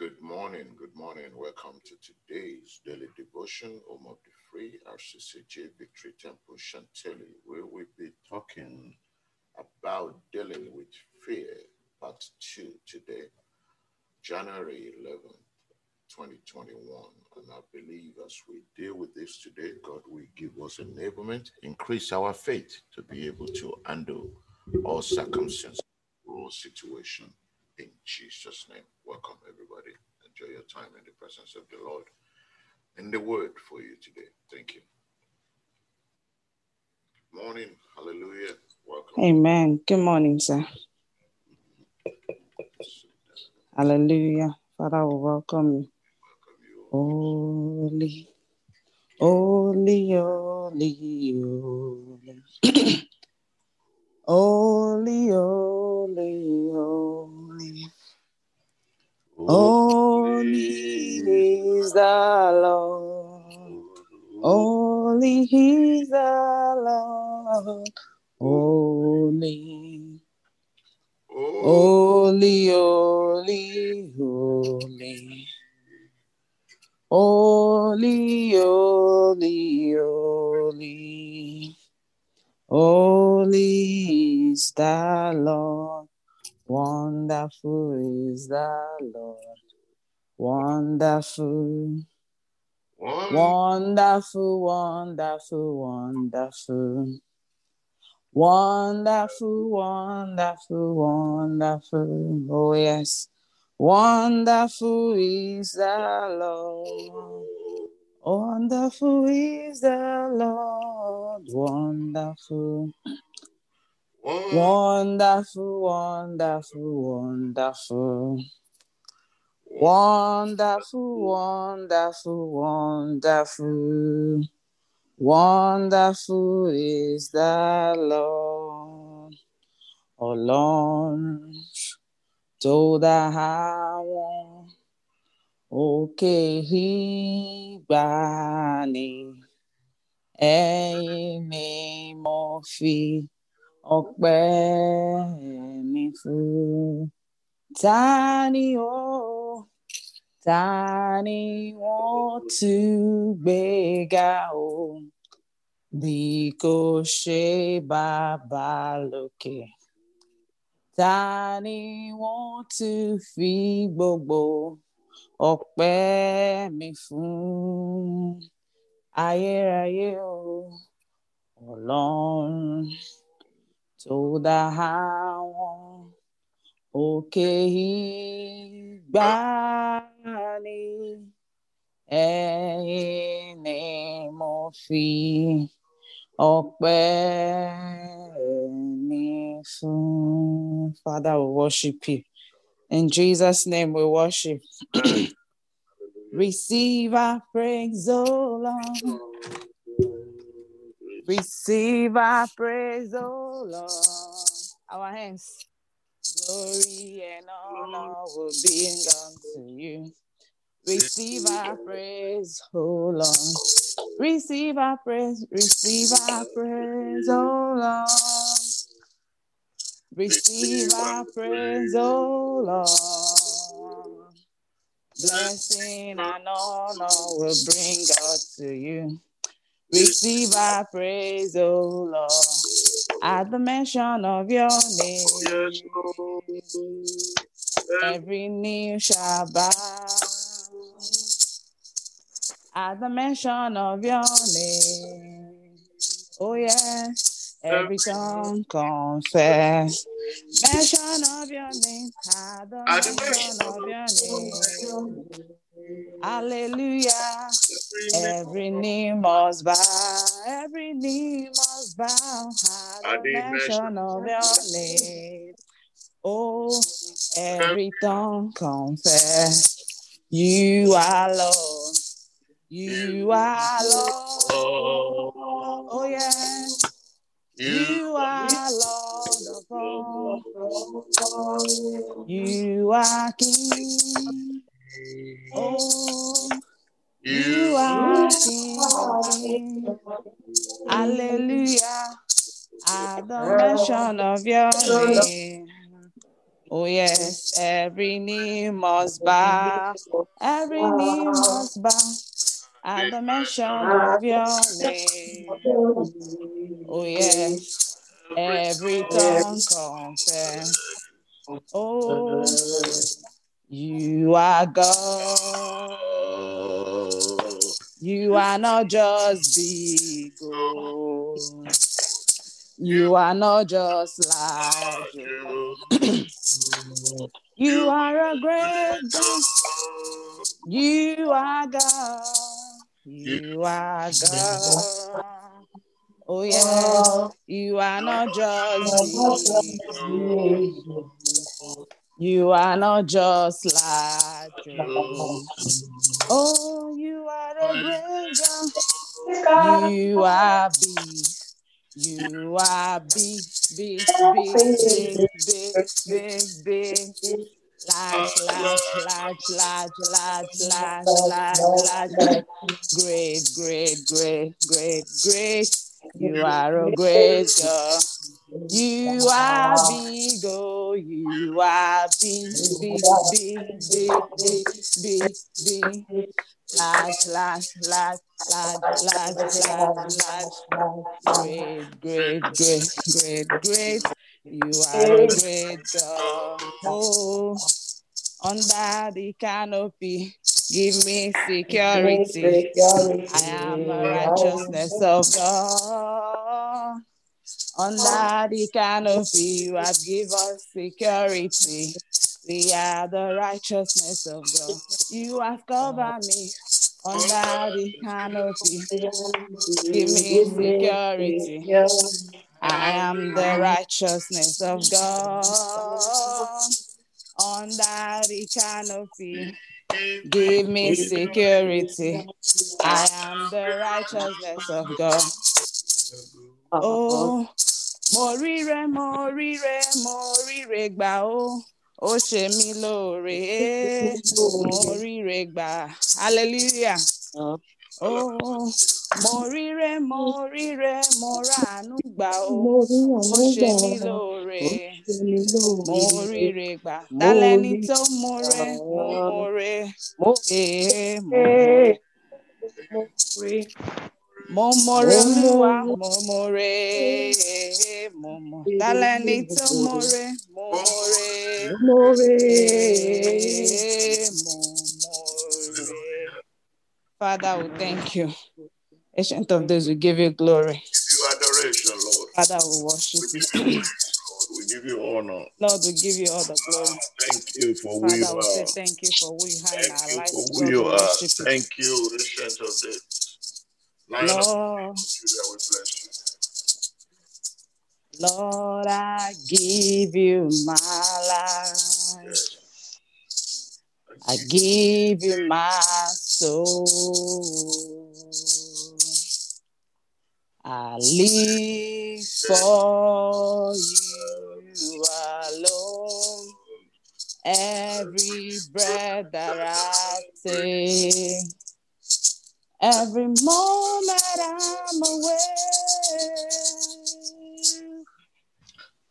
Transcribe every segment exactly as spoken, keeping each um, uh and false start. Good morning, good morning. Welcome to today's daily devotion, Home of the Free, R C C J, Victory Temple, Chantilly, where we'll be talking about dealing with fear, part two today, January eleventh, twenty twenty-one. And I believe as we deal with this today, God will give us enablement, increase our faith to be able to handle all circumstances, all situations. In Jesus' name, welcome everybody. Enjoy your time in the presence of the Lord and the word for you today. Thank you. Good morning. Hallelujah. Welcome. Amen. Good morning, sir. Hallelujah. Father, we welcome you. Welcome you. Holy, holy, holy, holy. Holy, holy, holy, holy is the Lord, holy is the Lord, holy, holy, holy, holy, holy, holy, holy. Holy is the Lord, wonderful is the Lord, wonderful, wonderful, wonderful, wonderful, wonderful, wonderful, wonderful, oh yes, wonderful is the Lord. Wonderful is the Lord, wonderful, wonderful, wonderful, wonderful, wonderful, wonderful, wonderful, wonderful is the Lord, oh Lord, to the high. Òkè ìgbà ni ẹ̀yin mi mo fi ọpẹ́ mi fún. Ta ni ó, ta ni wọ́n tún gbéga o, bí kò ṣe Bàbá lókè. Ta ni wọ́n tún fi gbogbo ọpẹ́ mi fún ayérayé o, Ọlọ́run tó dá àwọn òkè ìgbàanì, ẹ̀yin ni mo fi ọpẹ́ mi fún. Father, we worship you. In Jesus' name we worship. Receive our praise, O Lord. Receive our praise, O Lord. Our hands. Glory and honor will be unto you. Receive our praise, O Lord. Receive our praise, receive our praise, O Lord. Receive our praise, O Lord. Blessing and honor will bring God to you. Receive our praise, O Lord. At the mention of your name, every knee shall bow. At the mention of your name, oh yes. Every tongue confess. Mention of your name. At the mention of your name. Hallelujah. Every knee must bow. Every knee must bow. At the mention of your name. Oh, every tongue confess. You are Lord. You are Lord. Oh, yes. You are Lord of all. You are King. Oh, you are King. Hallelujah. At the mention of your name, Oh yes, every knee must bow, every knee must bow, at the mention of your name. Oh yes, every tongue confess, oh, you are God. You are not just big, oh. You are not just like you. You are a great God. You are God. You are God. Oh yeah, you are not just big. You are not just like you. Oh, you are a great God. You are big. You are big, big, big, big, big, big, big, big. Large, large, large, large, large, large, large, large. Great, great, great, great, great. You are a great God. You are big, oh, you are big, big, big, big, big, big, big, big. Large, large, large, large, large, large, large. Great, great, great, great, great. You are a great God. Oh, under the canopy, give me security. I am the righteousness of God. Under the canopy, you have given us security. We are the righteousness of God. You have covered me under the canopy. Give me security. I am the righteousness of God. Under the canopy. Give me security. I am the righteousness of God. Oh, Morire, Morire, Moriregba, oh, oh, Shemi Lore, Moriregba, hallelujah. Oh, Morire, Morire, Moranugba, oh, oh, Shemi Lore, Moriregba, Dalenito More, More, More, More. Momore muwa, momore, momo. Talenito more, more, more, more. Father, we thank you. Ancient of days, we give you glory. We give you adoration, Lord. Father, we worship you. We give you honor. Lord, we give you all the glory. Thank you for Father, who you are. We say thank you for who you are in our life. Thank you for who you are. Thank you, ancient of days. Lord, Lord, I give you my life. I give you my soul. I live for you alone. Every breath that I take. Every moment I'm away,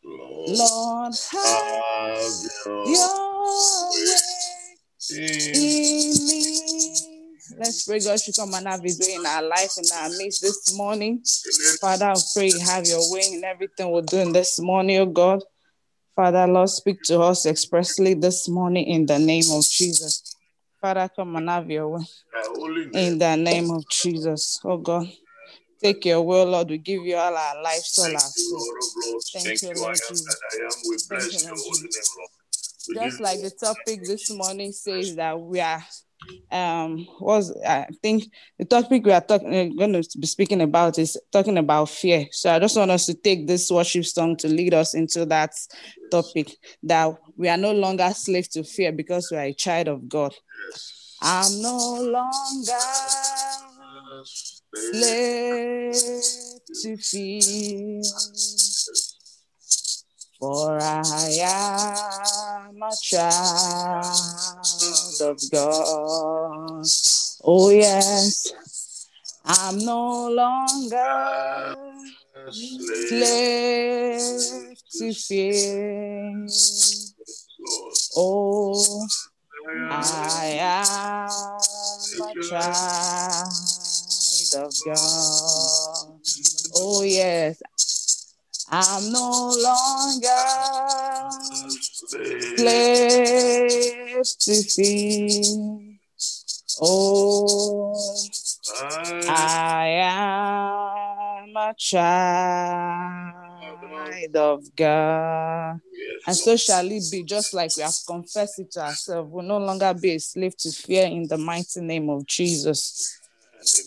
Lord, Lord have your, your way in me. Let's pray God should come and have his way in our life and our midst this morning. Father, I pray have your way in everything we're doing this morning, oh God. Father, Lord, speak to us expressly this morning in the name of Jesus. Father, come and have your way. In the name of Jesus, oh God. Take your will, Lord. We give you all our lives, all our souls. Thank you, Lord Jesus. Thank you, Lord Jesus. Just like the topic this morning says that we are, um, was I think the topic we are talking, going to be speaking about is talking about fear. So I just want us to take this worship song to lead us into that topic, that we are no longer slaves to fear because we are a child of God. I'm no longer slave to fear, for I am a child of God. Oh yes, I'm no longer slave to fear, Oh, I am a child of God. Oh, yes. I'm no longer slave to sin. Oh, I am a child of God. And so shall it be, just like we have confessed it to ourselves. We'll no longer be a slave to fear in the mighty name of Jesus.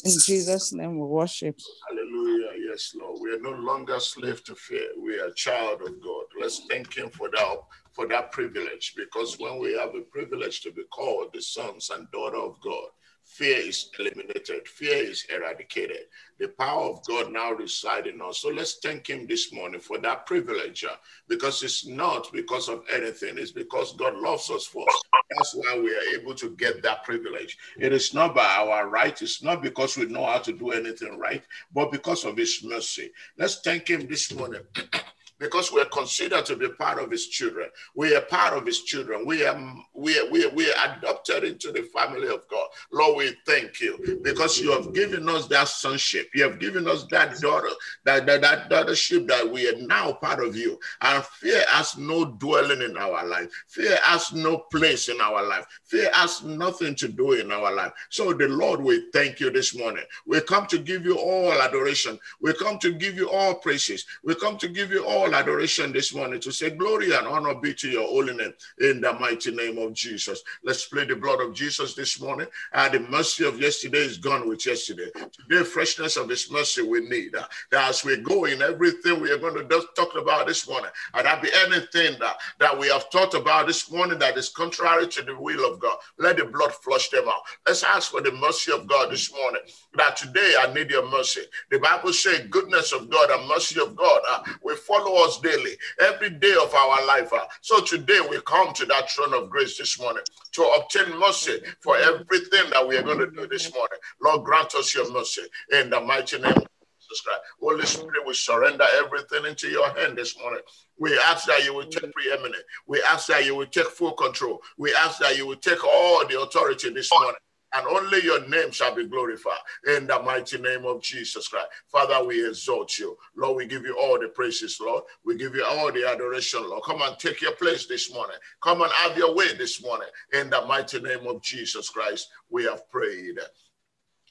In Jesus' name we worship. Hallelujah. Yes, Lord. We are no longer slave to fear. We are a child of God. Let's thank him for that, for that privilege, because when we have a privilege to be called the sons and daughter of God, fear is eliminated. Fear is eradicated. The power of God now resides in us. So let's thank him this morning for that privilege, because it's not because of anything. It's because God loves us first. That's why we are able to get that privilege. It is not by our right. It's not because we know how to do anything right, but because of his mercy. Let's thank him this morning. Because we are considered to be part of his children. We are part of his children. We are, we are, we are, we are adopted into the family of God. Lord, we thank you because you have given us that sonship. You have given us that daughter, that, that, that daughtership that we are now part of you. And fear has no dwelling in our life. Fear has no place in our life. Fear has nothing to do in our life. So the Lord, we thank you this morning. We come to give you all adoration. We come to give you all praises. We come to give you all adoration this morning, to say glory and honor be to your holy name in the mighty name of Jesus. Let's plead the blood of Jesus this morning. Uh, the mercy of yesterday is gone with yesterday. Today, freshness of his mercy we need. Uh, that as we go in everything we are going to just talk about this morning, and uh, that be anything that, that we have thought about this morning that is contrary to the will of God, let the blood flush them out. Let's ask for the mercy of God this morning, that today I need your mercy. The Bible says goodness of God and mercy of God uh, will follow us daily, every day of our life. Uh, so today we come to that throne of grace this morning to obtain mercy for everything that we are going to do this morning. Lord, grant us your mercy in the mighty name of Jesus Christ. Holy Spirit, we surrender everything into your hand this morning. We ask that you will take preeminent. We ask that you will take full control. We ask that you will take all the authority this morning. And only your name shall be glorified in the mighty name of Jesus Christ. Father, we exalt you. Lord, we give you all the praises, Lord. We give you all the adoration, Lord. Come and take your place this morning. Come and have your way this morning. In the mighty name of Jesus Christ, we have prayed.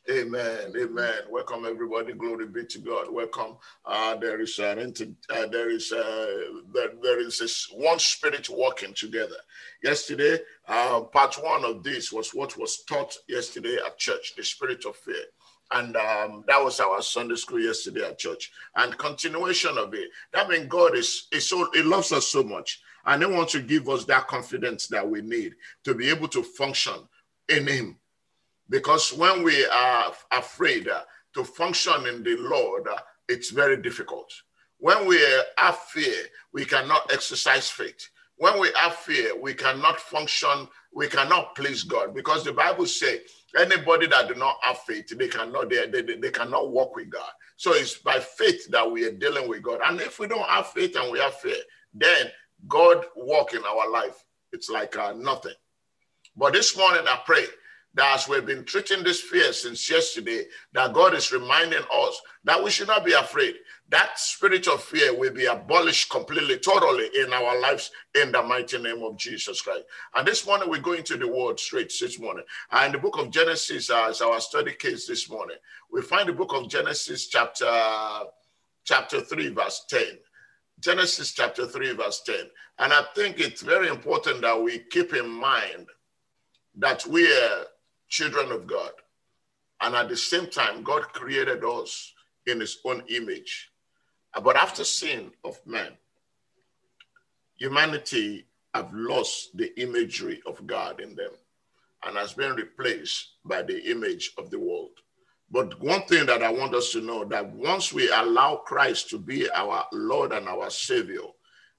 Amen. Amen. Welcome, everybody. Glory be to God. Welcome. Uh, there is an inter- uh, there is a, there, there is this one spirit walking together. Yesterday, uh, part one of this was what was taught yesterday at church, the spirit of fear. And um, that was our Sunday school yesterday at church. And continuation of it. That means God is, is so, he loves us so much. And he wants to give us that confidence that we need to be able to function in him. Because when we are afraid uh, to function in the Lord, uh, it's very difficult. When we have fear, we cannot exercise faith. When we have fear, we cannot function, we cannot please God. Because the Bible says, anybody that do not have faith, they cannot, they, they, they cannot walk with God. So it's by faith that we are dealing with God. And if we don't have faith and we have fear, then God walk in our life. It's like uh, nothing. But this morning I pray that as we've been treating this fear since yesterday, that God is reminding us that we should not be afraid. That spirit of fear will be abolished completely, totally in our lives in the mighty name of Jesus Christ. And this morning, we go into the word straight this morning. And the book of Genesis uh, is our study case this morning. We find the book of Genesis chapter, chapter three, verse ten. Genesis chapter three, verse ten. And I think it's very important that we keep in mind that we are children of God. And at the same time, God created us in his own image. But after sin of man, humanity have lost the imagery of God in them and has been replaced by the image of the world. But one thing that I want us to know, that once we allow Christ to be our Lord and our Savior,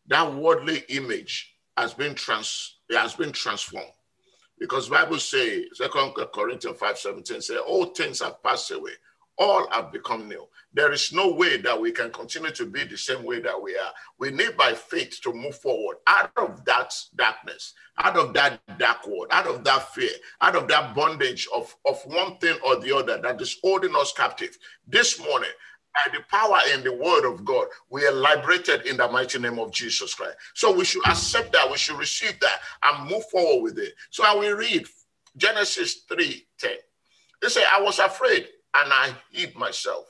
that worldly image has been trans has been transformed. Because the Bible says, Second Corinthians five seventeen says, all things have passed away. all have become new. There is no way that we can continue to be the same way that we are. We need by faith to move forward out of that darkness, out of that dark world, out of that fear, out of that bondage of, of one thing or the other that is holding us captive. This morning, by the power and the word of God, we are liberated in the mighty name of Jesus Christ. So we should accept that, we should receive that and move forward with it. So I will read Genesis three ten. They say, I was afraid and I hid myself.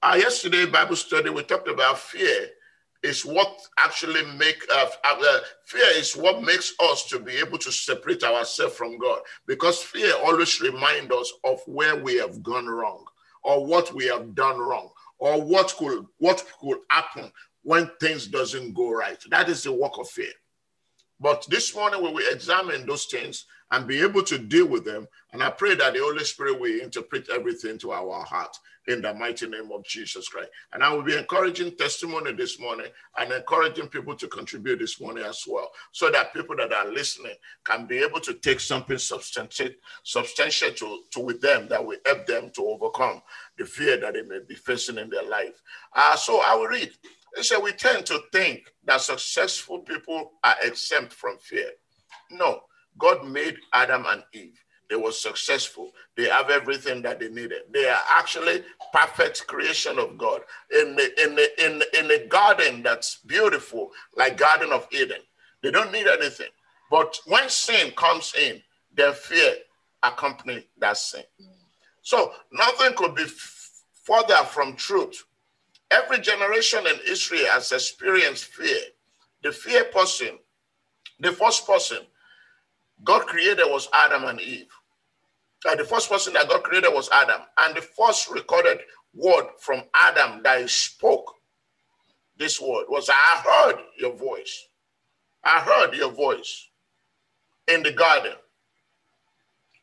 Uh, yesterday, Bible study, we talked about fear is what actually make, uh, uh, fear is what makes us to be able to separate ourselves from God, because fear always reminds us of where we have gone wrong, or what we have done wrong, or what could, what could happen when things doesn't go right. That is the work of fear. But this morning, we will examine those things and be able to deal with them. And I pray that the Holy Spirit will interpret everything to our heart in the mighty name of Jesus Christ. And I will be encouraging testimony this morning and encouraging people to contribute this morning as well, so that people that are listening can be able to take something substantial, substantial to, to with them that will help them to overcome the fear that they may be facing in their life. Uh, so I will read. It said, we tend to think that successful people are exempt from fear. No. God made Adam and Eve. They were successful. They have everything that they needed. They are actually perfect creation of God in the, in the, in, in a garden that's beautiful, like Garden of Eden. They don't need anything. But when sin comes in, then fear accompanies that sin. So nothing could be further from truth. Every generation in history has experienced fear. The fear person, the first person God created was Adam and Eve. Uh, the first person that God created was Adam. And the first recorded word from Adam that he spoke, this word was, I heard your voice. I heard your voice in the garden.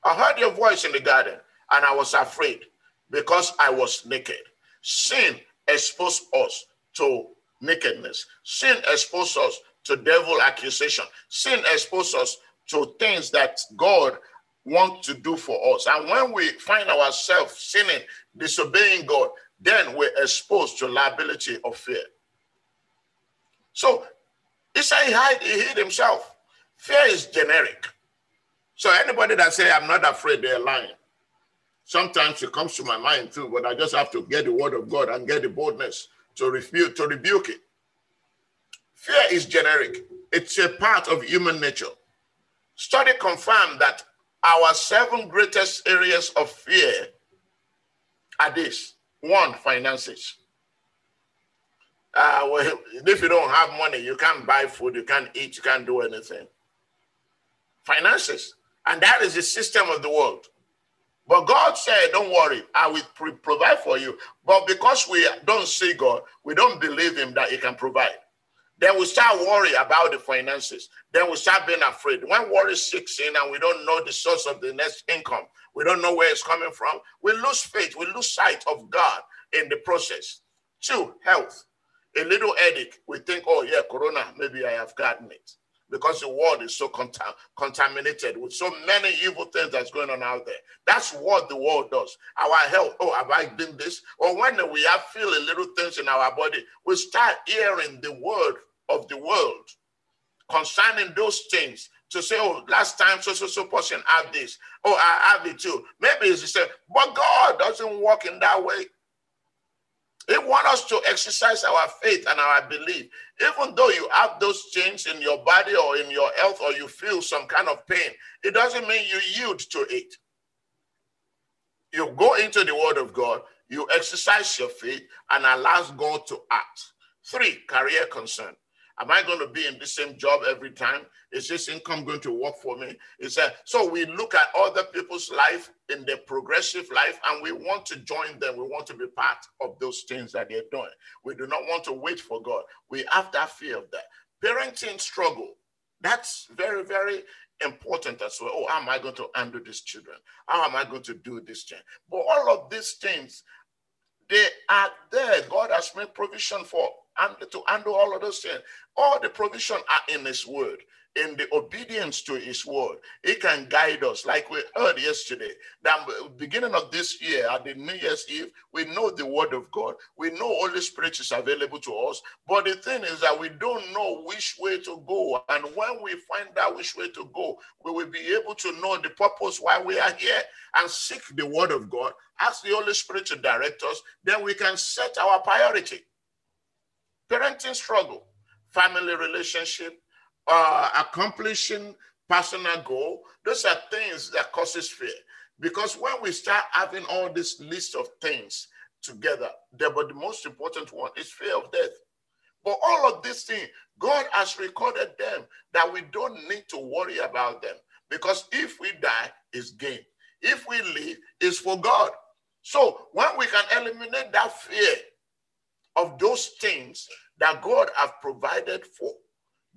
I heard your voice in the garden, and I was afraid because I was naked. Sin exposed us to nakedness. Sin exposed us to devil accusation. Sin exposed us to things that God wants to do for us. And when we find ourselves sinning, disobeying God, then we're exposed to liability of fear. So he said he hid, he hid himself. Fear is generic. So anybody that says, I'm not afraid, they're lying. Sometimes it comes to my mind too, but I just have to get the word of God and get the boldness to refute, to rebuke it. Fear is generic. It's a part of human nature. Study confirmed that our seven greatest areas of fear are this. One, finances. Uh, well, if you don't have money, you can't buy food, you can't eat, you can't do anything. Finances. And that is the system of the world. But God said, don't worry, I will provide for you. But because we don't see God, we don't believe him that he can provide. Then we start worrying about the finances. Then we start being afraid. When worry sinks in and we don't know the source of the next income, we don't know where it's coming from, we lose faith, we lose sight of God in the process. Two, health. A little headache, we think, oh yeah, corona, maybe I have gotten it. Because the world is so contam contaminated with so many evil things that's going on out there. That's what the world does. Our health, oh, have I done this? Or when we are feeling little things in our body, we start hearing the word of the world concerning those things to say, oh, last time so, so, so person had this. Oh, I have it too. Maybe it's just, but God doesn't work in that way. He wants us to exercise our faith and our belief. Even though you have those things in your body or in your health, or you feel some kind of pain, it doesn't mean you yield to it. You go into the word of God, you exercise your faith, and allow God to act. Three, career concern. Am I going to be in the same job every time? Is this income going to work for me? It's a, so we look at other people's life in their progressive life, and we want to join them. We want to be part of those things that they're doing. We do not want to wait for God. We have that fear of that. Parenting struggle. That's very, very important as well. Oh, how am I going to handle these children? How am I going to do this thing? But all of these things, they are there. God has made provision for and to handle all of those things. All the provision are in his word. in the obedience to his word, he can guide us. Like we heard yesterday, that beginning of this year, at the New Year's Eve, we know the word of God. We know Holy Spirit is available to us. But the thing is that we don't know which way to go. And when we find out which way to go, we will be able to know the purpose why we are here and seek the word of God. Ask the Holy Spirit to direct us. Then we can set our priority. Parenting struggle, family relationship, Uh, accomplishing personal goal, those are things that causes fear. Because when we start having all this list of things together, the, but the most important one is fear of death. But all of these things, God has recorded them that we don't need to worry about them. Because if we die, it's gain. If we live, it's for God. So when we can eliminate that fear of those things that God has provided for,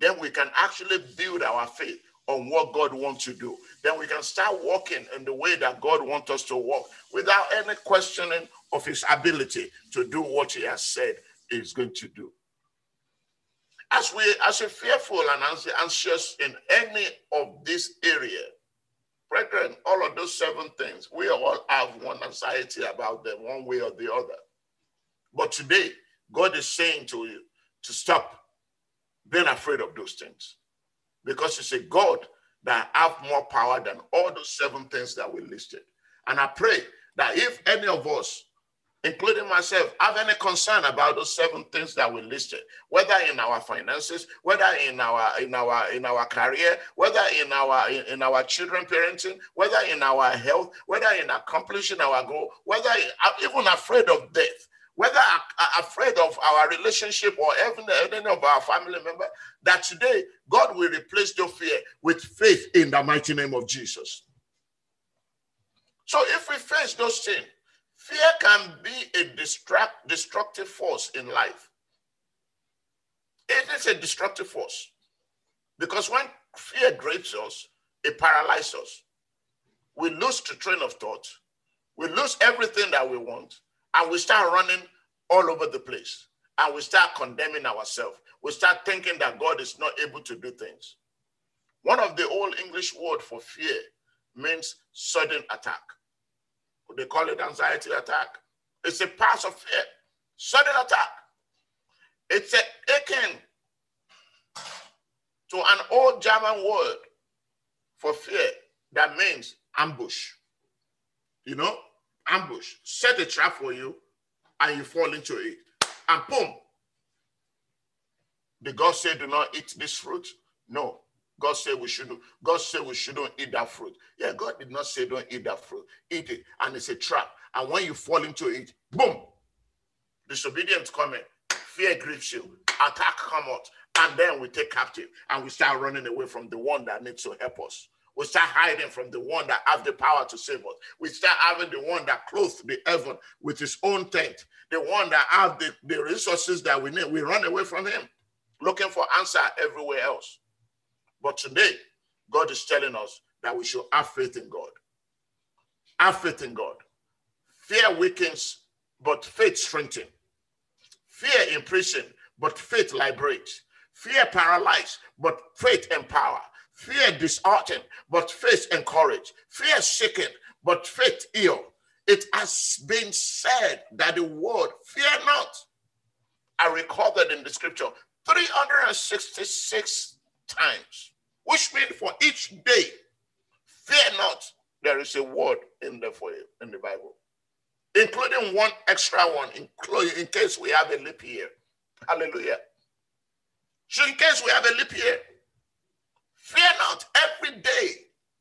then we can actually build our faith on what God wants to do. Then we can start walking in the way that God wants us to walk without any questioning of his ability to do what he has said he's going to do. As we as we're fearful and anxious in any of this area, brethren, all of those seven things, we all have one anxiety about them one way or the other. But today, God is saying to you to stop being afraid of those things, because it's a God that have more power than all those seven things that we listed. And I pray that if any of us, including myself, have any concern about those seven things that we listed, whether in our finances, whether in our in our in our career, whether in our in, in our children parenting, whether in our health, whether in accomplishing our goal, whether even afraid of death, whether afraid of our relationship or even any of our family member, that today God will replace your fear with faith in the mighty name of Jesus. So if we face those things, fear can be a distract, destructive force in life. It is a destructive force, because when fear grips us, it paralyzes us. We lose the train of thought. We lose everything that we want. And we start running all over the place. And we start condemning ourselves. We start thinking that God is not able to do things. One of the old English word for fear means sudden attack. They call it anxiety attack. It's a pass of fear. Sudden attack. It's akin to an old German word for fear that means ambush. You know? Ambush, set a trap for you, and you fall into it, and boom. Did God say do not eat this fruit? No. God said we shouldn't. God said we shouldn't eat that fruit. Yeah, God did not say don't eat that fruit. Eat it, and it's a trap. And when you fall into it, boom, disobedience coming, fear grips you, attack come out, and then we take captive, and we start running away from the one that needs to help us. We start hiding from the one that has the power to save us. We start having the one that clothed the heaven with his own tent. The one that has the, the resources that we need. We run away from him, looking for answer everywhere else. But today, God is telling us that we should have faith in God. Have faith in God. Fear weakens, but faith strengthens. Fear imprisons, but faith liberates. Fear paralyzes, but faith empowers. Fear disheartened, but faith encouraged. Fear shaken, but faith healed. It has been said that the word fear not are recorded in the scripture three hundred sixty-six times, which means for each day, fear not, there is a word in the, for you, in the Bible, including one extra one, in case we have a leap year. Hallelujah. So in case we have a leap year, fear not. Every day,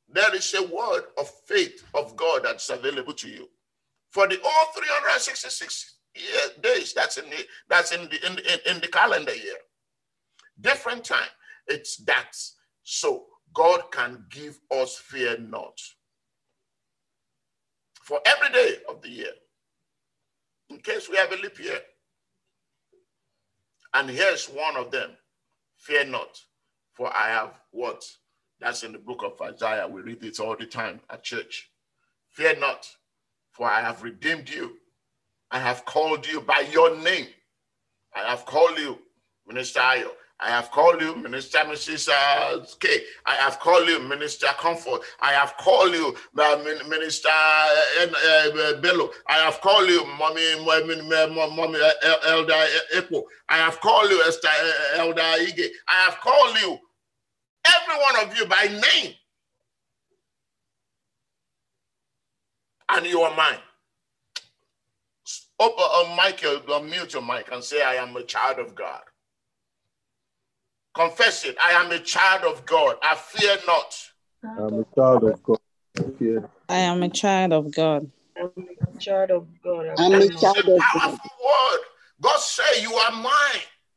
there is a word of faith of God that's available to you. For the all three hundred sixty-six year, days that's in the that's in the in, in, in the calendar year, different time. It's that. So God can give us fear not. For every day of the year, in case we have a leap year. And here's one of them: fear not. For I have what? That's in the book of Isaiah. We read it all the time at church. Fear not, for I have redeemed you. I have called you by your name. I have called you, Minister Ayo. I have called you, Minister Missus K. I have called you, Minister Comfort. I have called you, Minister Bello. I have called you, Mommy Elder Epo. I have called you, Elder Ige. I have called you, every one of you by name. And you are mine. Open uh, Michael, uh, mute your mic and say, I am a child of God. Confess it. I am a child of God. I fear not. I am a child of God. I fear. I am a child of God. I am a child of God. I am a child of God. A powerful word. God say, you are mine.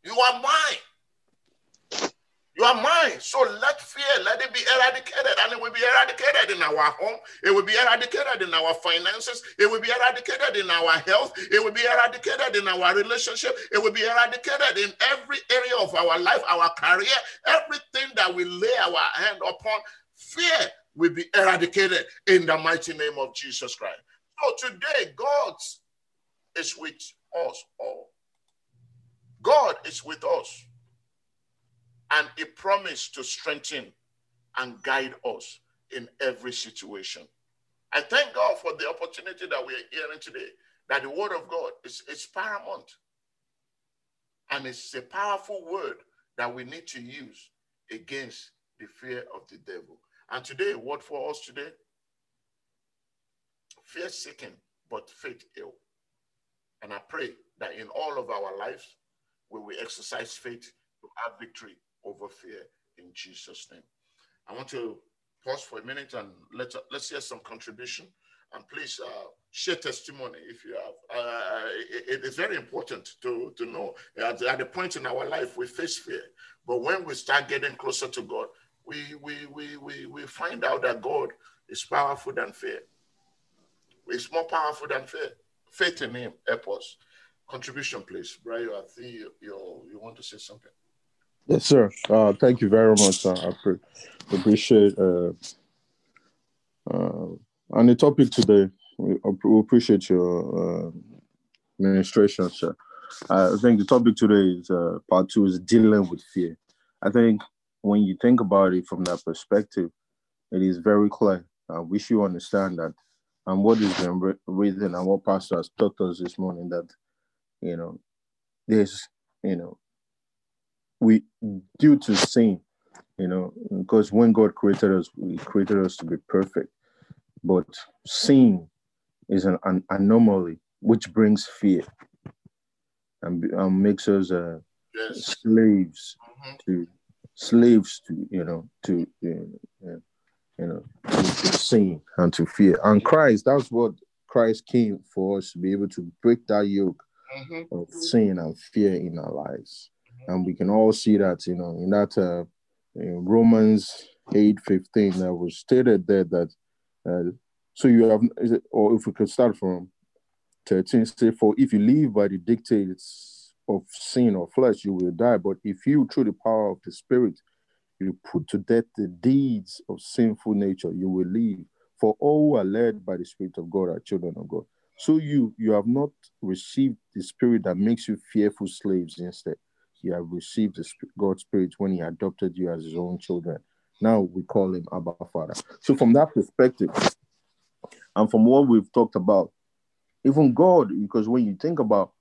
You are mine. You are mine. So let fear, let it be eradicated, and it will be eradicated in our home. It will be eradicated in our finances. It will be eradicated in our health. It will be eradicated in our relationship. It will be eradicated in every area of our life, our career, everything that we lay our hand upon. Fear will be eradicated in the mighty name of Jesus Christ. So today, God is with us all. God is with us. And he promised to strengthen and guide us in every situation. I thank God for the opportunity that we are hearing today, that the word of God is, is paramount. And it's a powerful word that we need to use against the fear of the devil. And today, what for us today? Fear sickened, but faith ill. And I pray that in all of our lives, we will exercise faith to have victory over fear in Jesus' name. I want to pause for a minute and let, let's hear some contribution. And please uh, share testimony if you have. Uh, it, it's very important to, to know. At, at the point in our life, we face fear. But when we start getting closer to God, we, we, we, we, we find out that God is powerful than fear. It's more powerful than fear. Faith in him, help us. Contribution, please. Brian, I think you, you, you want to say something. Yes, sir. Uh, thank you very much. I, I pre appreciate uh, uh, and the topic today. We, we appreciate your uh, ministration, sir. I think the topic today is uh, part two is dealing with fear. I think when you think about it from that perspective, it is very clear. I wish you understand that, and what is the reason and what Pastor has taught us this morning that you know there's you know. We, due to sin, you know, because when God created us, he created us to be perfect. But sin is an, an anomaly which brings fear and, and makes us uh, yes. slaves mm-hmm. to slaves to you know to you know, you know to, to sin and to fear. And Christ, that's what Christ came for us to be able to break that yoke mm-hmm. of sin and fear in our lives. And we can all see that, you know, in that uh, in Romans eight fifteen, that was stated there that, uh, so you have, is it, or if we could start from thirteen, say, for if you live by the dictates of sin or flesh, you will die. But if you, through the power of the Spirit, you put to death the deeds of sinful nature, you will live. For all who are led by the Spirit of God are children of God. So you, you have not received the Spirit that makes you fearful slaves instead. You have received God's Spirit when he adopted you as his own children. Now we call him Abba Father. So from that perspective, and from what we've talked about, even God, because when you think about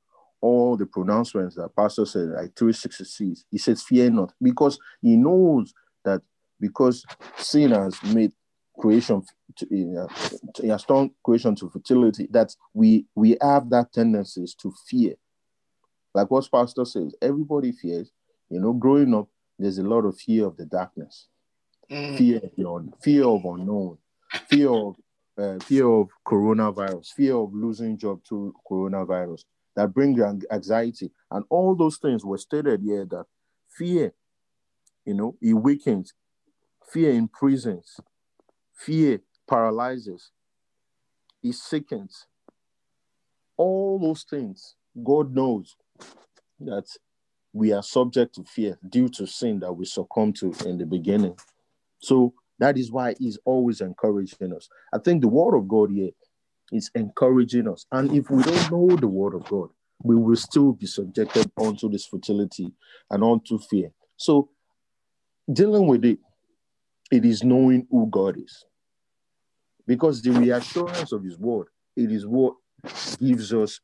all the pronouncements that Pastor said, like three sixty-six, he says, fear not, because he knows that because sin has made creation, to, uh, he has turned creation to futility, that we, we have that tendency to fear. Like what Pastor says, everybody fears. You know, growing up, there's a lot of fear of the darkness, mm. fear beyond, fear of unknown, fear of uh, fear of coronavirus, fear of losing job to coronavirus. That brings anxiety, and all those things were stated here. That fear, you know, it weakens. Fear imprisons. Fear paralyzes. It sickens. All those things, God knows that we are subject to fear due to sin that we succumb to in the beginning. So that is why he's always encouraging us. I think the word of God here is encouraging us. And if we don't know the word of God, we will still be subjected unto this futility and unto fear. So dealing with it, it is knowing who God is. Because the reassurance of his word, it is what gives us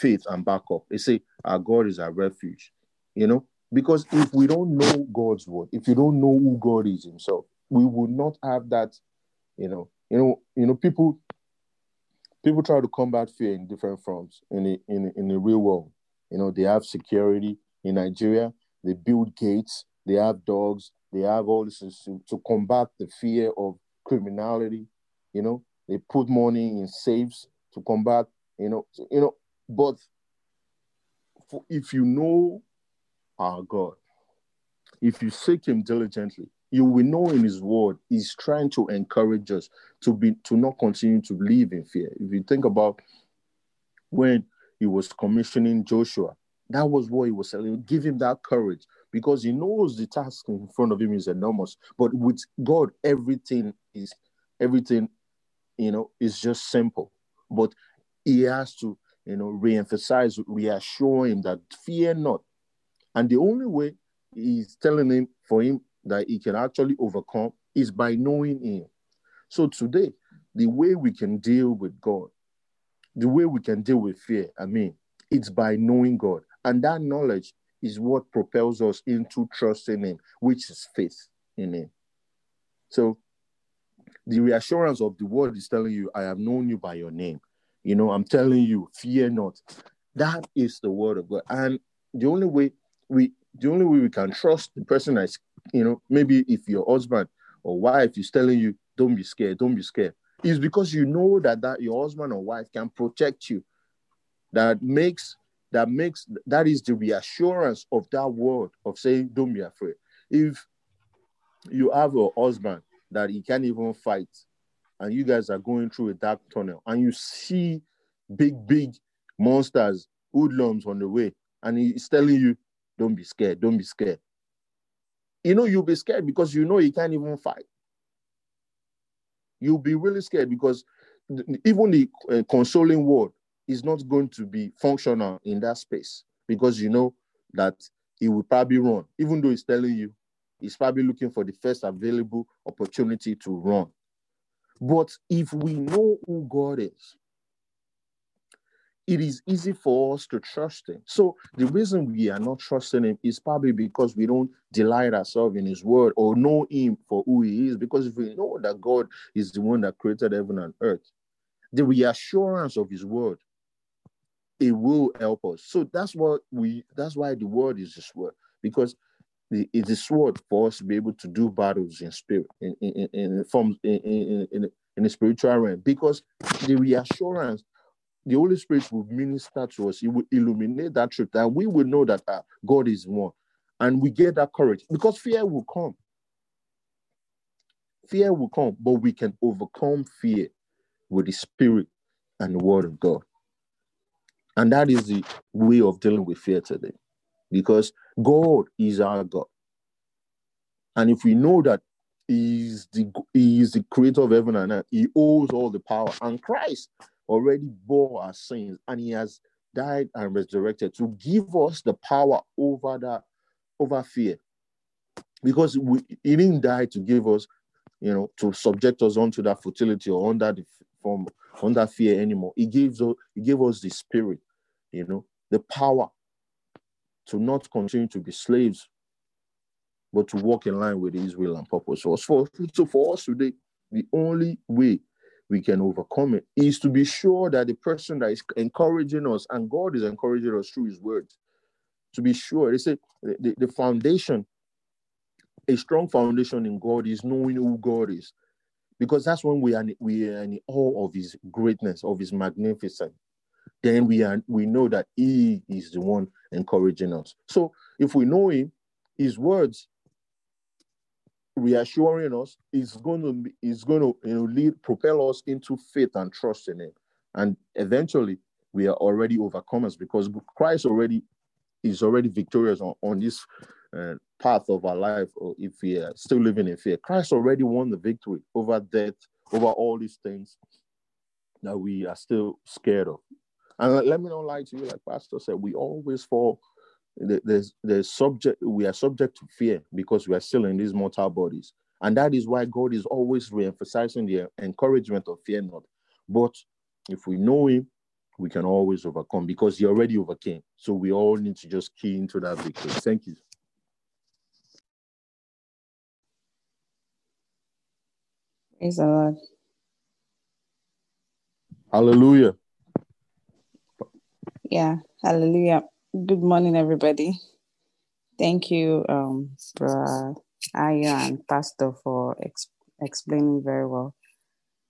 faith and backup. They say our God is our refuge, you know. Because if we don't know God's word, if you don't know who God is himself, we will not have that, you know, you know, you know, people people try to combat fear in different forms in the, in, in the real world. You know, they have security in Nigeria, they build gates, they have dogs, they have all this to, to combat the fear of criminality, you know, they put money in safes to combat, you know, you know, but for, if you know our God, if you seek him diligently, you will know in his word he's trying to encourage us to be to not continue to live in fear. If you think about when he was commissioning Joshua, that was what he was saying. Give him that courage, because he knows the task in front of him is enormous. But with God, everything is everything, you know, is just simple. But he has to, you know, reemphasize, reassure him that fear not. And the only way he's telling him for him that he can actually overcome is by knowing him. So today, the way we can deal with God, the way we can deal with fear, I mean, it's by knowing God. And that knowledge is what propels us into trusting him, which is faith in him. So the reassurance of the word is telling you, I have known you by your name. You know, I'm telling you, fear not. That is the word of God. And the only way we the only way we can trust the person that's, you know, maybe if your husband or wife is telling you, don't be scared, don't be scared, is because you know that, that your husband or wife can protect you. That makes, that makes, that is the reassurance of that word of saying, don't be afraid. If you have a husband that he can't even fight, and you guys are going through a dark tunnel, and you see big, big monsters, hoodlums on the way, and he's telling you, don't be scared, don't be scared. You know, you'll be scared because you know he can't even fight. You'll be really scared because even the uh, consoling word is not going to be functional in that space, because you know that he will probably run. Even though he's telling you, he's probably looking for the first available opportunity to run. But if we know who God is, it is easy for us to trust him. So the reason we are not trusting him is probably because we don't delight ourselves in his word or know him for who he is. Because if we know that God is the one that created heaven and earth, the reassurance of his word, it will help us. So that's what we that's why the word is this word, because it is a sword for us to be able to do battles in spirit, in in in form in in, in in the spiritual realm, because the reassurance, the Holy Spirit will minister to us. He will illuminate that truth, and we will know that uh, God is one, and we get that courage, because fear will come. Fear will come, but we can overcome fear with the Spirit and the Word of God. And that is the way of dealing with fear today, because God is our God. And if we know that he is the, he is the creator of heaven and earth, he owns all the power, and Christ already bore our sins, and he has died and resurrected to give us the power over that, over fear. Because we, he didn't die to give us, you know, to subject us onto that futility or under the form, under fear anymore. He gives us, he gave us the Spirit, you know, the power to not continue to be slaves, but to walk in line with his will and purpose. So for, so for us today, the only way we can overcome it is to be sure that the person that is encouraging us, and God is encouraging us through his words, to be sure. They say the, the foundation, a strong foundation in God is knowing who God is, because that's when we are, we are in awe of his greatness, of his magnificence. Then we are, we know that he is the one encouraging us. So if we know him, his words reassuring us is going to be, is going to, you know, lead, propel us into faith and trust in him. And eventually we are already overcomers, because Christ already is already victorious on, on this uh, path of our life. Or if we are still living in fear, Christ already won the victory over death, over all these things that we are still scared of. And let me not lie to you, like Pastor said, we always fall the, the, the subject, we are subject to fear because we are still in these mortal bodies. And that is why God is always re-emphasizing the encouragement of fear not. But if we know him, we can always overcome because he already overcame. So we all need to just key into that victory. Thank you. Praise the Lord. Hallelujah. Yeah, hallelujah. Good morning, everybody. Thank you, um, Brother Ayo and Pastor, for ex explaining very well.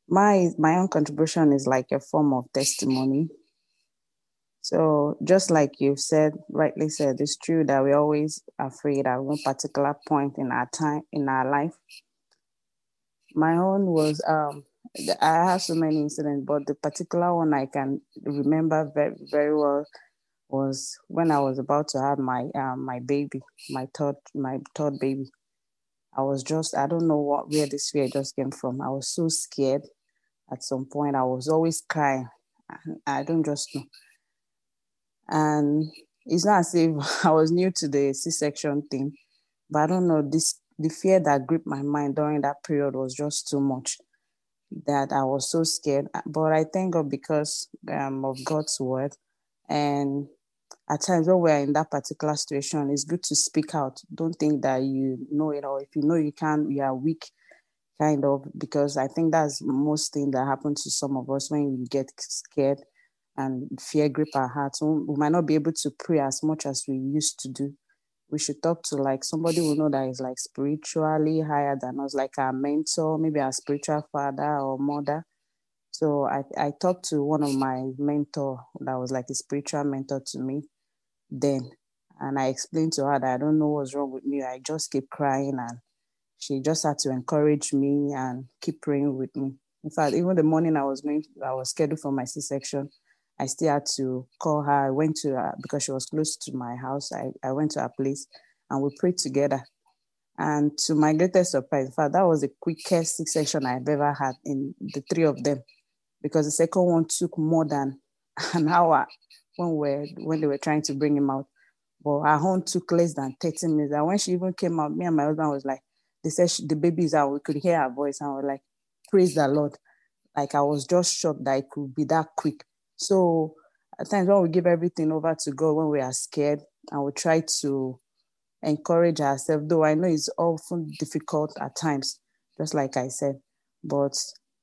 My, my own contribution is like a form of testimony. So just like you've said, rightly said, it's true that we're always afraid at one particular point in our time, in our life. My own was, um, I have so many incidents, but the particular one I can remember very, very well was when I was about to have my uh, my baby, my third my third baby. I was just, I don't know what where this fear just came from. I was so scared. At some point, I was always crying. I don't just know. And it's not as if I was new to the C-section thing, but I don't know, this the fear that gripped my mind during that period was just too much. That I was so scared, but I thank God because um, of God's word. And at times when we're in that particular situation, it's good to speak out. Don't think that you know it all. If you know you can't, you are weak, kind of, because I think that's most thing that happens to some of us when we get scared and fear grip our hearts. We might not be able to pray as much as we used to do. We should talk to like somebody who know that is like spiritually higher than us, like our mentor, maybe our spiritual father or mother. So I, I talked to one of my mentor that was like a spiritual mentor to me then. And I explained to her that I don't know what's wrong with me. I just keep crying, and she just had to encourage me and keep praying with me. In fact, even the morning I was meant, I was scheduled for my C-section, I still had to call her. I went to her because she was close to my house. I, I went to her place and we prayed together. And to my greatest surprise, in fact, that was the quickest C-section I've ever had in the three of them, because the second one took more than an hour when, we're, when they were trying to bring him out. But her own took less than thirty minutes. And when she even came out, me and my husband was like, they said she, the baby's out. We could hear her voice. And we were like, praise the Lord. Like I was just shocked that it could be that quick. So at times when we give everything over to God, when we are scared, and we try to encourage ourselves, though I know it's often difficult at times, just like I said, but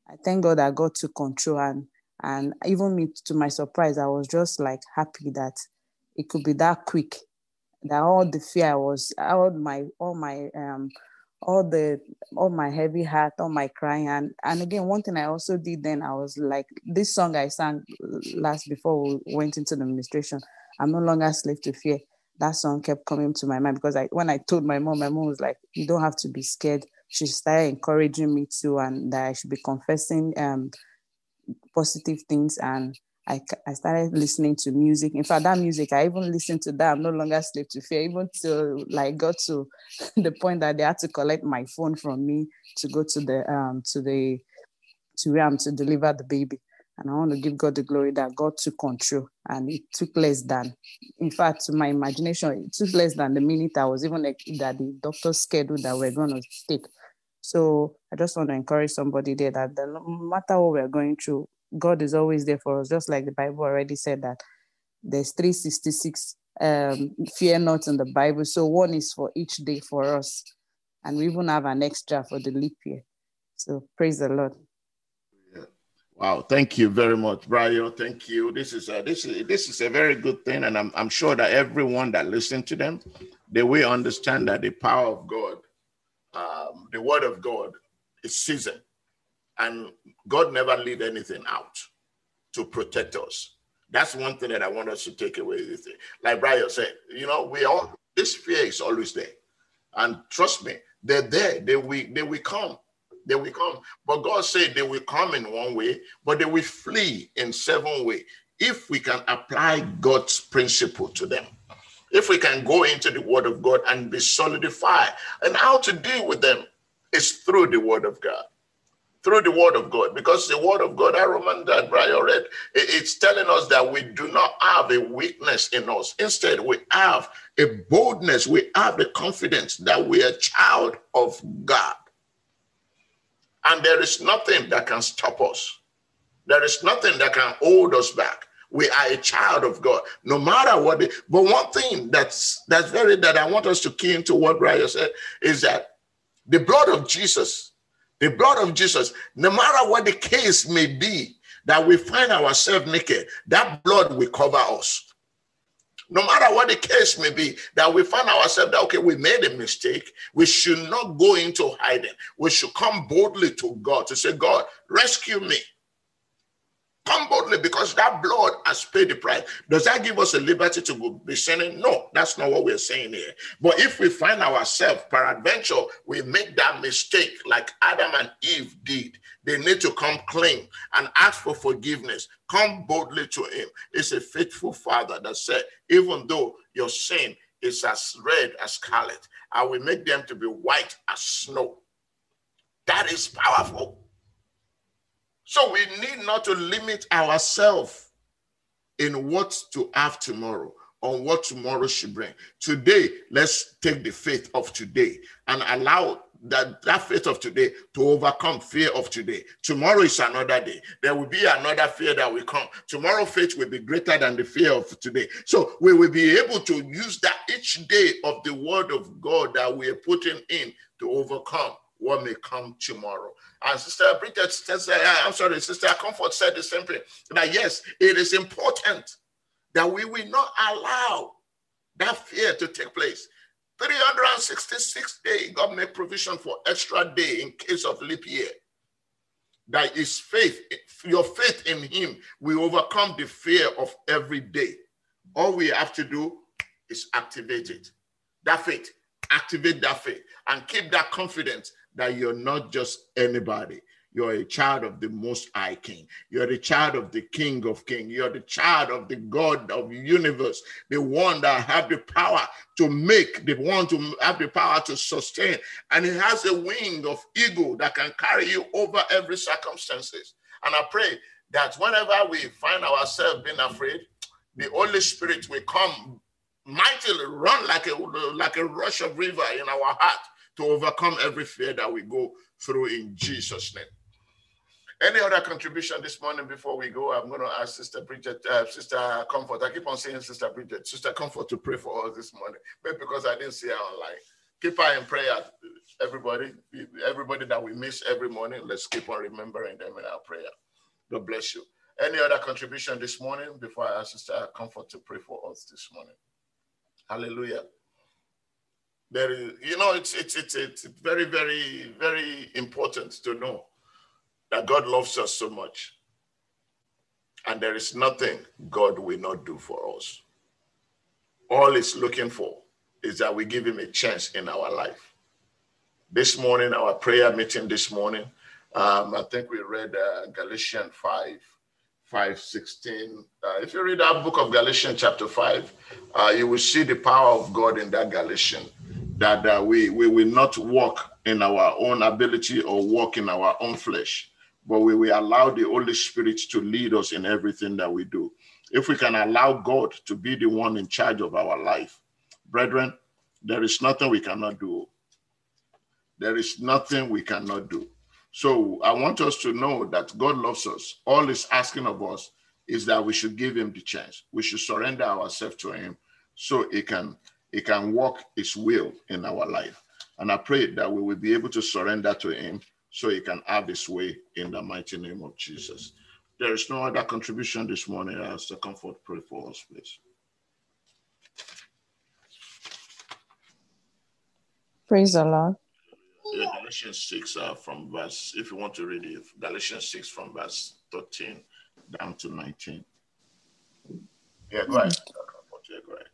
I thank God I got to control. And, and even me, to my surprise, I was just like happy that it could be that quick, that all the fear was, all my, all my, um, all the, all my heavy heart, all my crying. And, and again, one thing I also did then, I was like, this song I sang last before we went into the ministration, I'm no longer slave to fear. That song kept coming to my mind because I, when I told my mom, my mom was like, you don't have to be scared. She started encouraging me too, and that I should be confessing um, positive things. And I, I started listening to music. In fact, that music, I even listened to that. I'm no longer slave to fear, even till like got to the point that they had to collect my phone from me to go to the, um, to the, to where I'm to deliver the baby. And I want to give God the glory that God took control, and it took less than, in fact, to my imagination, it took less than the minute I was even like that the doctor's schedule that we're going to take. So I just want to encourage somebody there that no matter what we're going through, God is always there for us. Just like the Bible already said that there's three sixty-six um, fear not in the Bible. So one is for each day for us. And we even have an extra for the leap year. So praise the Lord. Wow, thank you very much, Brian. Thank you. This is a, this is this is a very good thing, and I'm I'm sure that everyone that listens to them, they will understand that the power of God, um, the word of God, is seasoned, and God never leave anything out to protect us. That's one thing that I want us to take away. Like Brian said, you know, we all this fear is always there, and trust me, they're there. They will they will come. They will come. But God said they will come in one way, but they will flee in seven ways. If we can apply God's principle to them, if we can go into the word of God and be solidified, and how to deal with them is through the word of God. through the word of God, because the word of God, I remember that Brian read, it's telling us that we do not have a weakness in us. Instead, we have a boldness. We have the confidence that we are a child of God. And there is nothing that can stop us. There is nothing that can hold us back. We are a child of God, no matter what. It, but one thing that's, that's very, that I want us to key into what Brian said is that the blood of Jesus, the blood of Jesus, no matter what the case may be, that we find ourselves naked, that blood will cover us. No matter what the case may be, that we find ourselves that, okay, we made a mistake. We should not go into hiding. We should come boldly to God to say, God, rescue me. Come boldly, because that blood has paid the price. Does that give us a liberty to be sinning? No, that's not what we're saying here. But if we find ourselves, peradventure, we make that mistake like Adam and Eve did. They need to come clean and ask for forgiveness. Come boldly to him. It's a faithful father that said, even though your sin is as red as scarlet, I will make them to be white as snow. That is powerful. So we need not to limit ourselves in what to have tomorrow, on what tomorrow should bring. Today, let's take the faith of today and allow that, that faith of today to overcome fear of today. Tomorrow is another day. There will be another fear that will come. Tomorrow, faith will be greater than the fear of today. So we will be able to use that each day of the word of God that we are putting in to overcome what may come tomorrow. And Sister Bridget says, I'm sorry, Sister Comfort said the same thing, that yes, it is important that we will not allow that fear to take place. three hundred sixty-six days, God made provision for extra day in case of leap year. That is faith, your faith in him will overcome the fear of every day. All we have to do is activate it. That faith, activate that faith and keep that confidence that you're not just anybody. You're a child of the Most High King. You're the child of the King of Kings. You're the child of the God of the universe, the one that have the power to make, the one to have the power to sustain. And it has a wing of eagle that can carry you over every circumstances. And I pray that whenever we find ourselves being afraid, the Holy Spirit will come mightily, run like a, like a rush of river in our heart, to overcome every fear that we go through in Jesus' name. Any other contribution this morning before we go? I'm going to ask Sister Bridget, uh, Sister Comfort. I keep on saying Sister Bridget, Sister Comfort to pray for us this morning, maybe because I didn't see her online. Keep her in prayer, everybody. Everybody that we miss every morning, let's keep on remembering them in our prayer. God bless you. Any other contribution this morning before I ask Sister Comfort to pray for us this morning? Hallelujah. There is, you know, it's, it's, it's, it's very, very, very important to know that God loves us so much. And there is nothing God will not do for us. All he's looking for is that we give him a chance in our life. This morning, our prayer meeting this morning, um, I think we read uh, Galatians five, five sixteen. Uh, if you read that book of Galatians chapter five, uh, you will see the power of God in that Galatians. That uh, we, we will not walk in our own ability or walk in our own flesh, but we will allow the Holy Spirit to lead us in everything that we do. If we can allow God to be the one in charge of our life, brethren, there is nothing we cannot do. There is nothing we cannot do. So I want us to know that God loves us. All he's asking of us is that we should give him the chance. We should surrender ourselves to him so he can He can work his will in our life. And I pray that we will be able to surrender to him so he can have his way in the mighty name of Jesus. There is no other contribution this morning. I ask the Comfort pray for us, please. Praise the Lord. Yeah, Galatians six uh, from verse, if you want to read it, Galatians six from verse thirteen down to nineteen. Yeah, go ahead. Yeah, go ahead.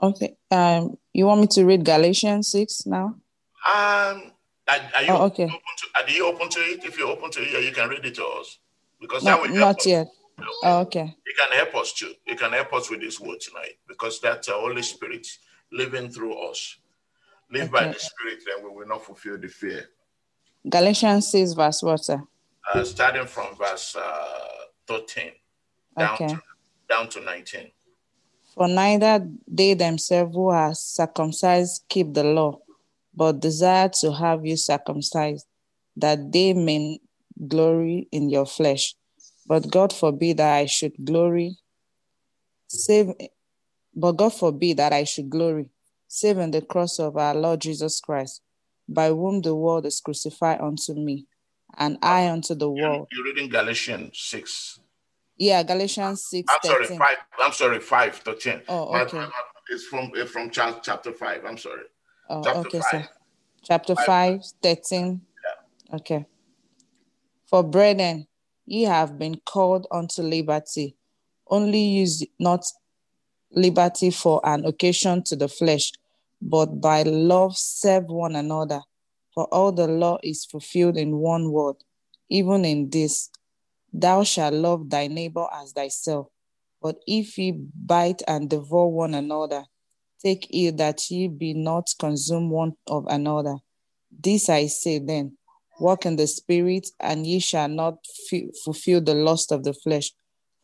Okay, um, you want me to read Galatians six now? Um, are, are you oh, okay. open to, are you open to it? If you're open to it, you can read it to us. Because no, that will not yet. Us. Oh, okay. You can help us too. You can help us with this word tonight, because that's the Holy Spirit living through us. Live okay. by the Spirit, then we will not fulfill the fear Galatians six, verse what, sir? Uh, starting from verse uh, thirteen down, okay. to, down to nineteen. For neither they themselves who are circumcised keep the law, but desire to have you circumcised, that they may glory in your flesh. But God forbid that I should glory, save, but God forbid that I should glory, save in the cross of our Lord Jesus Christ, by whom the world is crucified unto me, and I unto the world. You're reading Galatians six. Yeah, Galatians six. I'm sorry, thirteen. five. I'm sorry, five, thirteen. Oh, okay. It's from it's from chapter five. I'm sorry. Oh, chapter okay, five. Sir. Chapter five, five thirteen. Yeah. Okay. For brethren, ye have been called unto liberty. Only use not liberty for an occasion to the flesh, but by love serve one another. For all the law is fulfilled in one word, even in this, thou shalt love thy neighbor as thyself. But if ye bite and devour one another, take heed that ye be not consumed one of another. This I say then, walk in the Spirit, and ye shall not f- fulfill the lust of the flesh.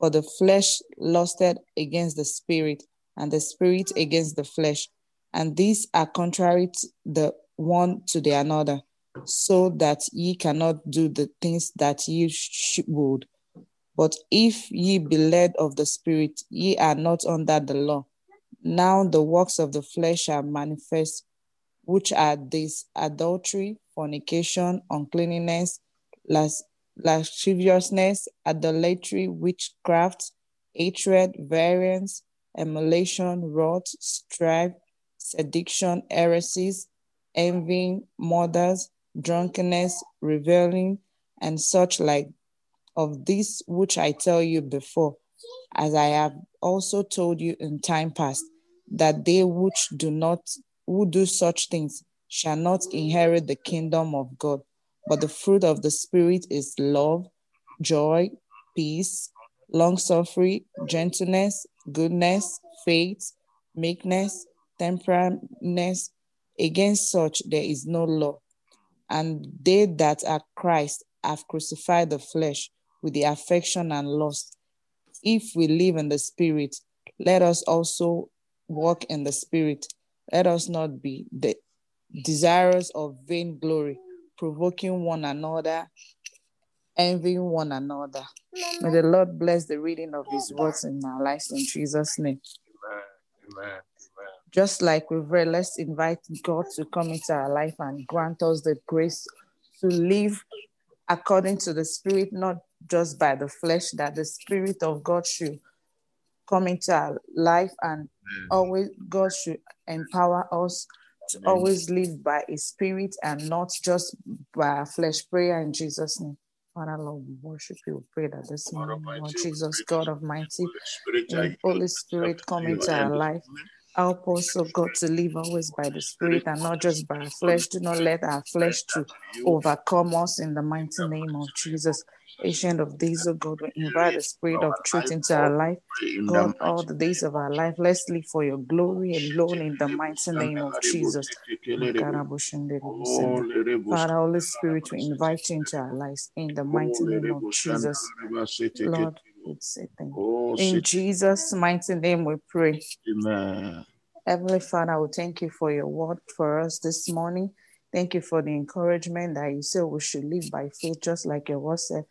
For the flesh lusteth against the Spirit, and the Spirit against the flesh. And these are contrary to the one to the another, so that ye cannot do the things that ye sh- would. But if ye be led of the Spirit, ye are not under the law. Now the works of the flesh are manifest, which are these: adultery, fornication, uncleanness, las- lasciviousness, idolatry, witchcraft, hatred, variance, emulation, wrath, strife, sedition, heresies, envy, murders, drunkenness, reveling, and such like, of this which I tell you before, as I have also told you in time past, that they which do not, who do such things shall not inherit the kingdom of God. But the fruit of the Spirit is love, joy, peace, long-suffering, gentleness, goodness, faith, meekness, temperance. Against such there is no law. And they that are Christ have crucified the flesh with the affection and lust. If we live in the Spirit, let us also walk in the Spirit. Let us not be the desirous of vainglory, provoking one another, envying one another. May the Lord bless the reading of his words in our lives, in Jesus' name. Amen. Amen. Just like we've read, let's invite God to come into our life and grant us the grace to live according to the Spirit, not just by the flesh, that the Spirit of God should come into our life and always God should empower us to always live by his Spirit and not just by our flesh. Prayer in Jesus' name. Father, Lord, we worship you. We pray that this morning, Lord Jesus, God Almighty, and Holy Spirit, come into our life. Help us, oh God, to live always by the Spirit and not just by our flesh. Do not let our flesh to overcome us in the mighty name of Jesus. Ancient of days, oh God, we invite the Spirit of truth into our life. God, all the days of our life, let's live for your glory alone in the mighty name of Jesus. Father, Holy Spirit, we invite you into our lives in the mighty name of Jesus. Lord, in Jesus' mighty name we pray. Amen. Heavenly Father, we thank you for your word for us this morning. Thank you for the encouragement that you say we should live by faith, just like your word said,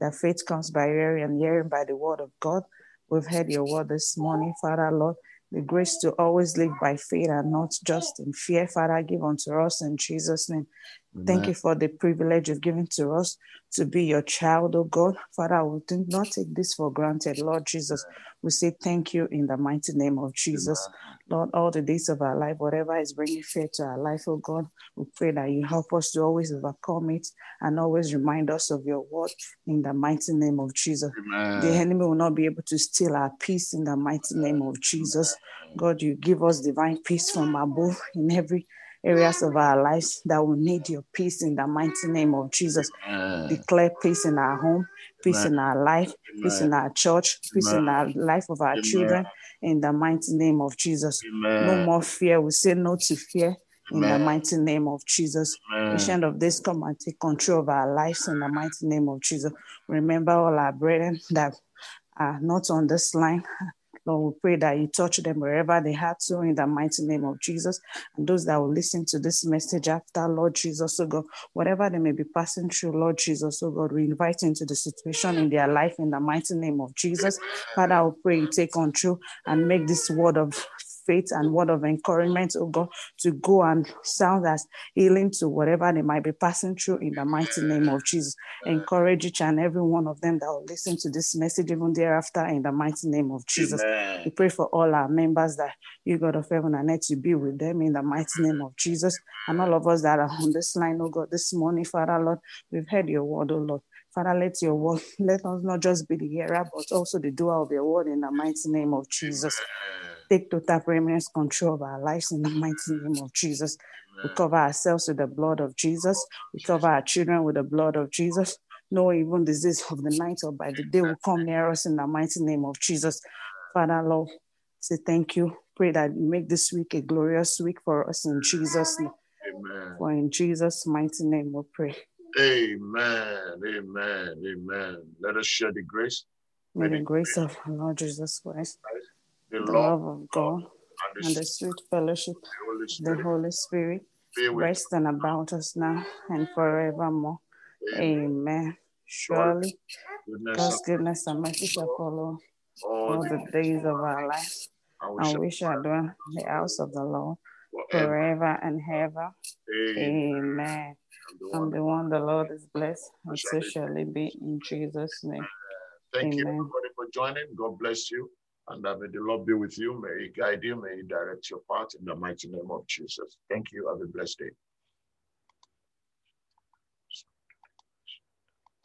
that faith comes by hearing and hearing by the word of God. We've heard your word this morning, Father, Lord, the grace to always live by faith and not just in fear. Father, give unto us in Jesus' name. Amen. Thank you for the privilege you've given to us to be your child, oh God. Father, we do not take this for granted, Lord Jesus. We say thank you in the mighty name of Jesus. Amen. Lord, all the days of our life, whatever is bringing fear to our life, oh God, we pray that you help us to always overcome it and always remind us of your word in the mighty name of Jesus. Amen. The enemy will not be able to steal our peace in the mighty name of Jesus. God, you give us divine peace from above in every areas of our lives that will need your peace in the mighty name of Jesus. Amen. Declare peace in our home, peace Amen. In our life, Amen. Peace in our church, peace Amen. In our life of our Amen. Children, in the mighty name of Jesus. Amen. No more fear. We say no to fear in Amen. The mighty name of Jesus. Amen. The end of this, come and take control of our lives in the mighty name of Jesus. Remember all our brethren that are not on this line. Lord, we pray that you touch them wherever they have to in the mighty name of Jesus. And those that will listen to this message after, Lord Jesus, oh God, whatever they may be passing through, Lord Jesus, oh God, we invite into the situation in their life in the mighty name of Jesus. Father, I pray you take control and make this word of faith and word of encouragement, oh God, to go and sound as healing to whatever they might be passing through in the mighty name of Jesus. Encourage each and every one of them that will listen to this message even thereafter in the mighty name of Jesus. Amen. We pray for all our members that you, God of heaven and earth, you be with them in the mighty name of Jesus. And all of us that are on this line, oh God, this morning, Father, Lord, we've heard your word, oh Lord. Father, let your word, let us not just be the hearer, but also the doer of your word in the mighty name of Jesus. Amen. Take total preeminence control of our lives in the mighty name of Jesus. We cover ourselves with the blood of Jesus. We cover our children with the blood of Jesus. No evil disease of the night or by the day will come near us in the mighty name of Jesus. Father, Lord, say thank you. Pray that you make this week a glorious week for us in Jesus' name. Amen. For in Jesus' mighty name we pray. Amen. Amen. Amen. Let us share the grace. May the grace of our Lord Jesus Christ, The, the love, love of God, and the, and the sweet fellowship of the Holy Spirit, rest and about us now and forevermore. Amen. Amen. Surely, goodness God's goodness and mercy shall follow all the days of our life, and we shall dwell in the house of the Lord forever and ever. Amen. And the one the Lord is blessed, and so shall it be in Jesus' name. Thank you, everybody, for joining. God bless you. And uh, may the Lord be with you. May he guide you. May he direct your path in the mighty name of Jesus. Thank you. Have a blessed day.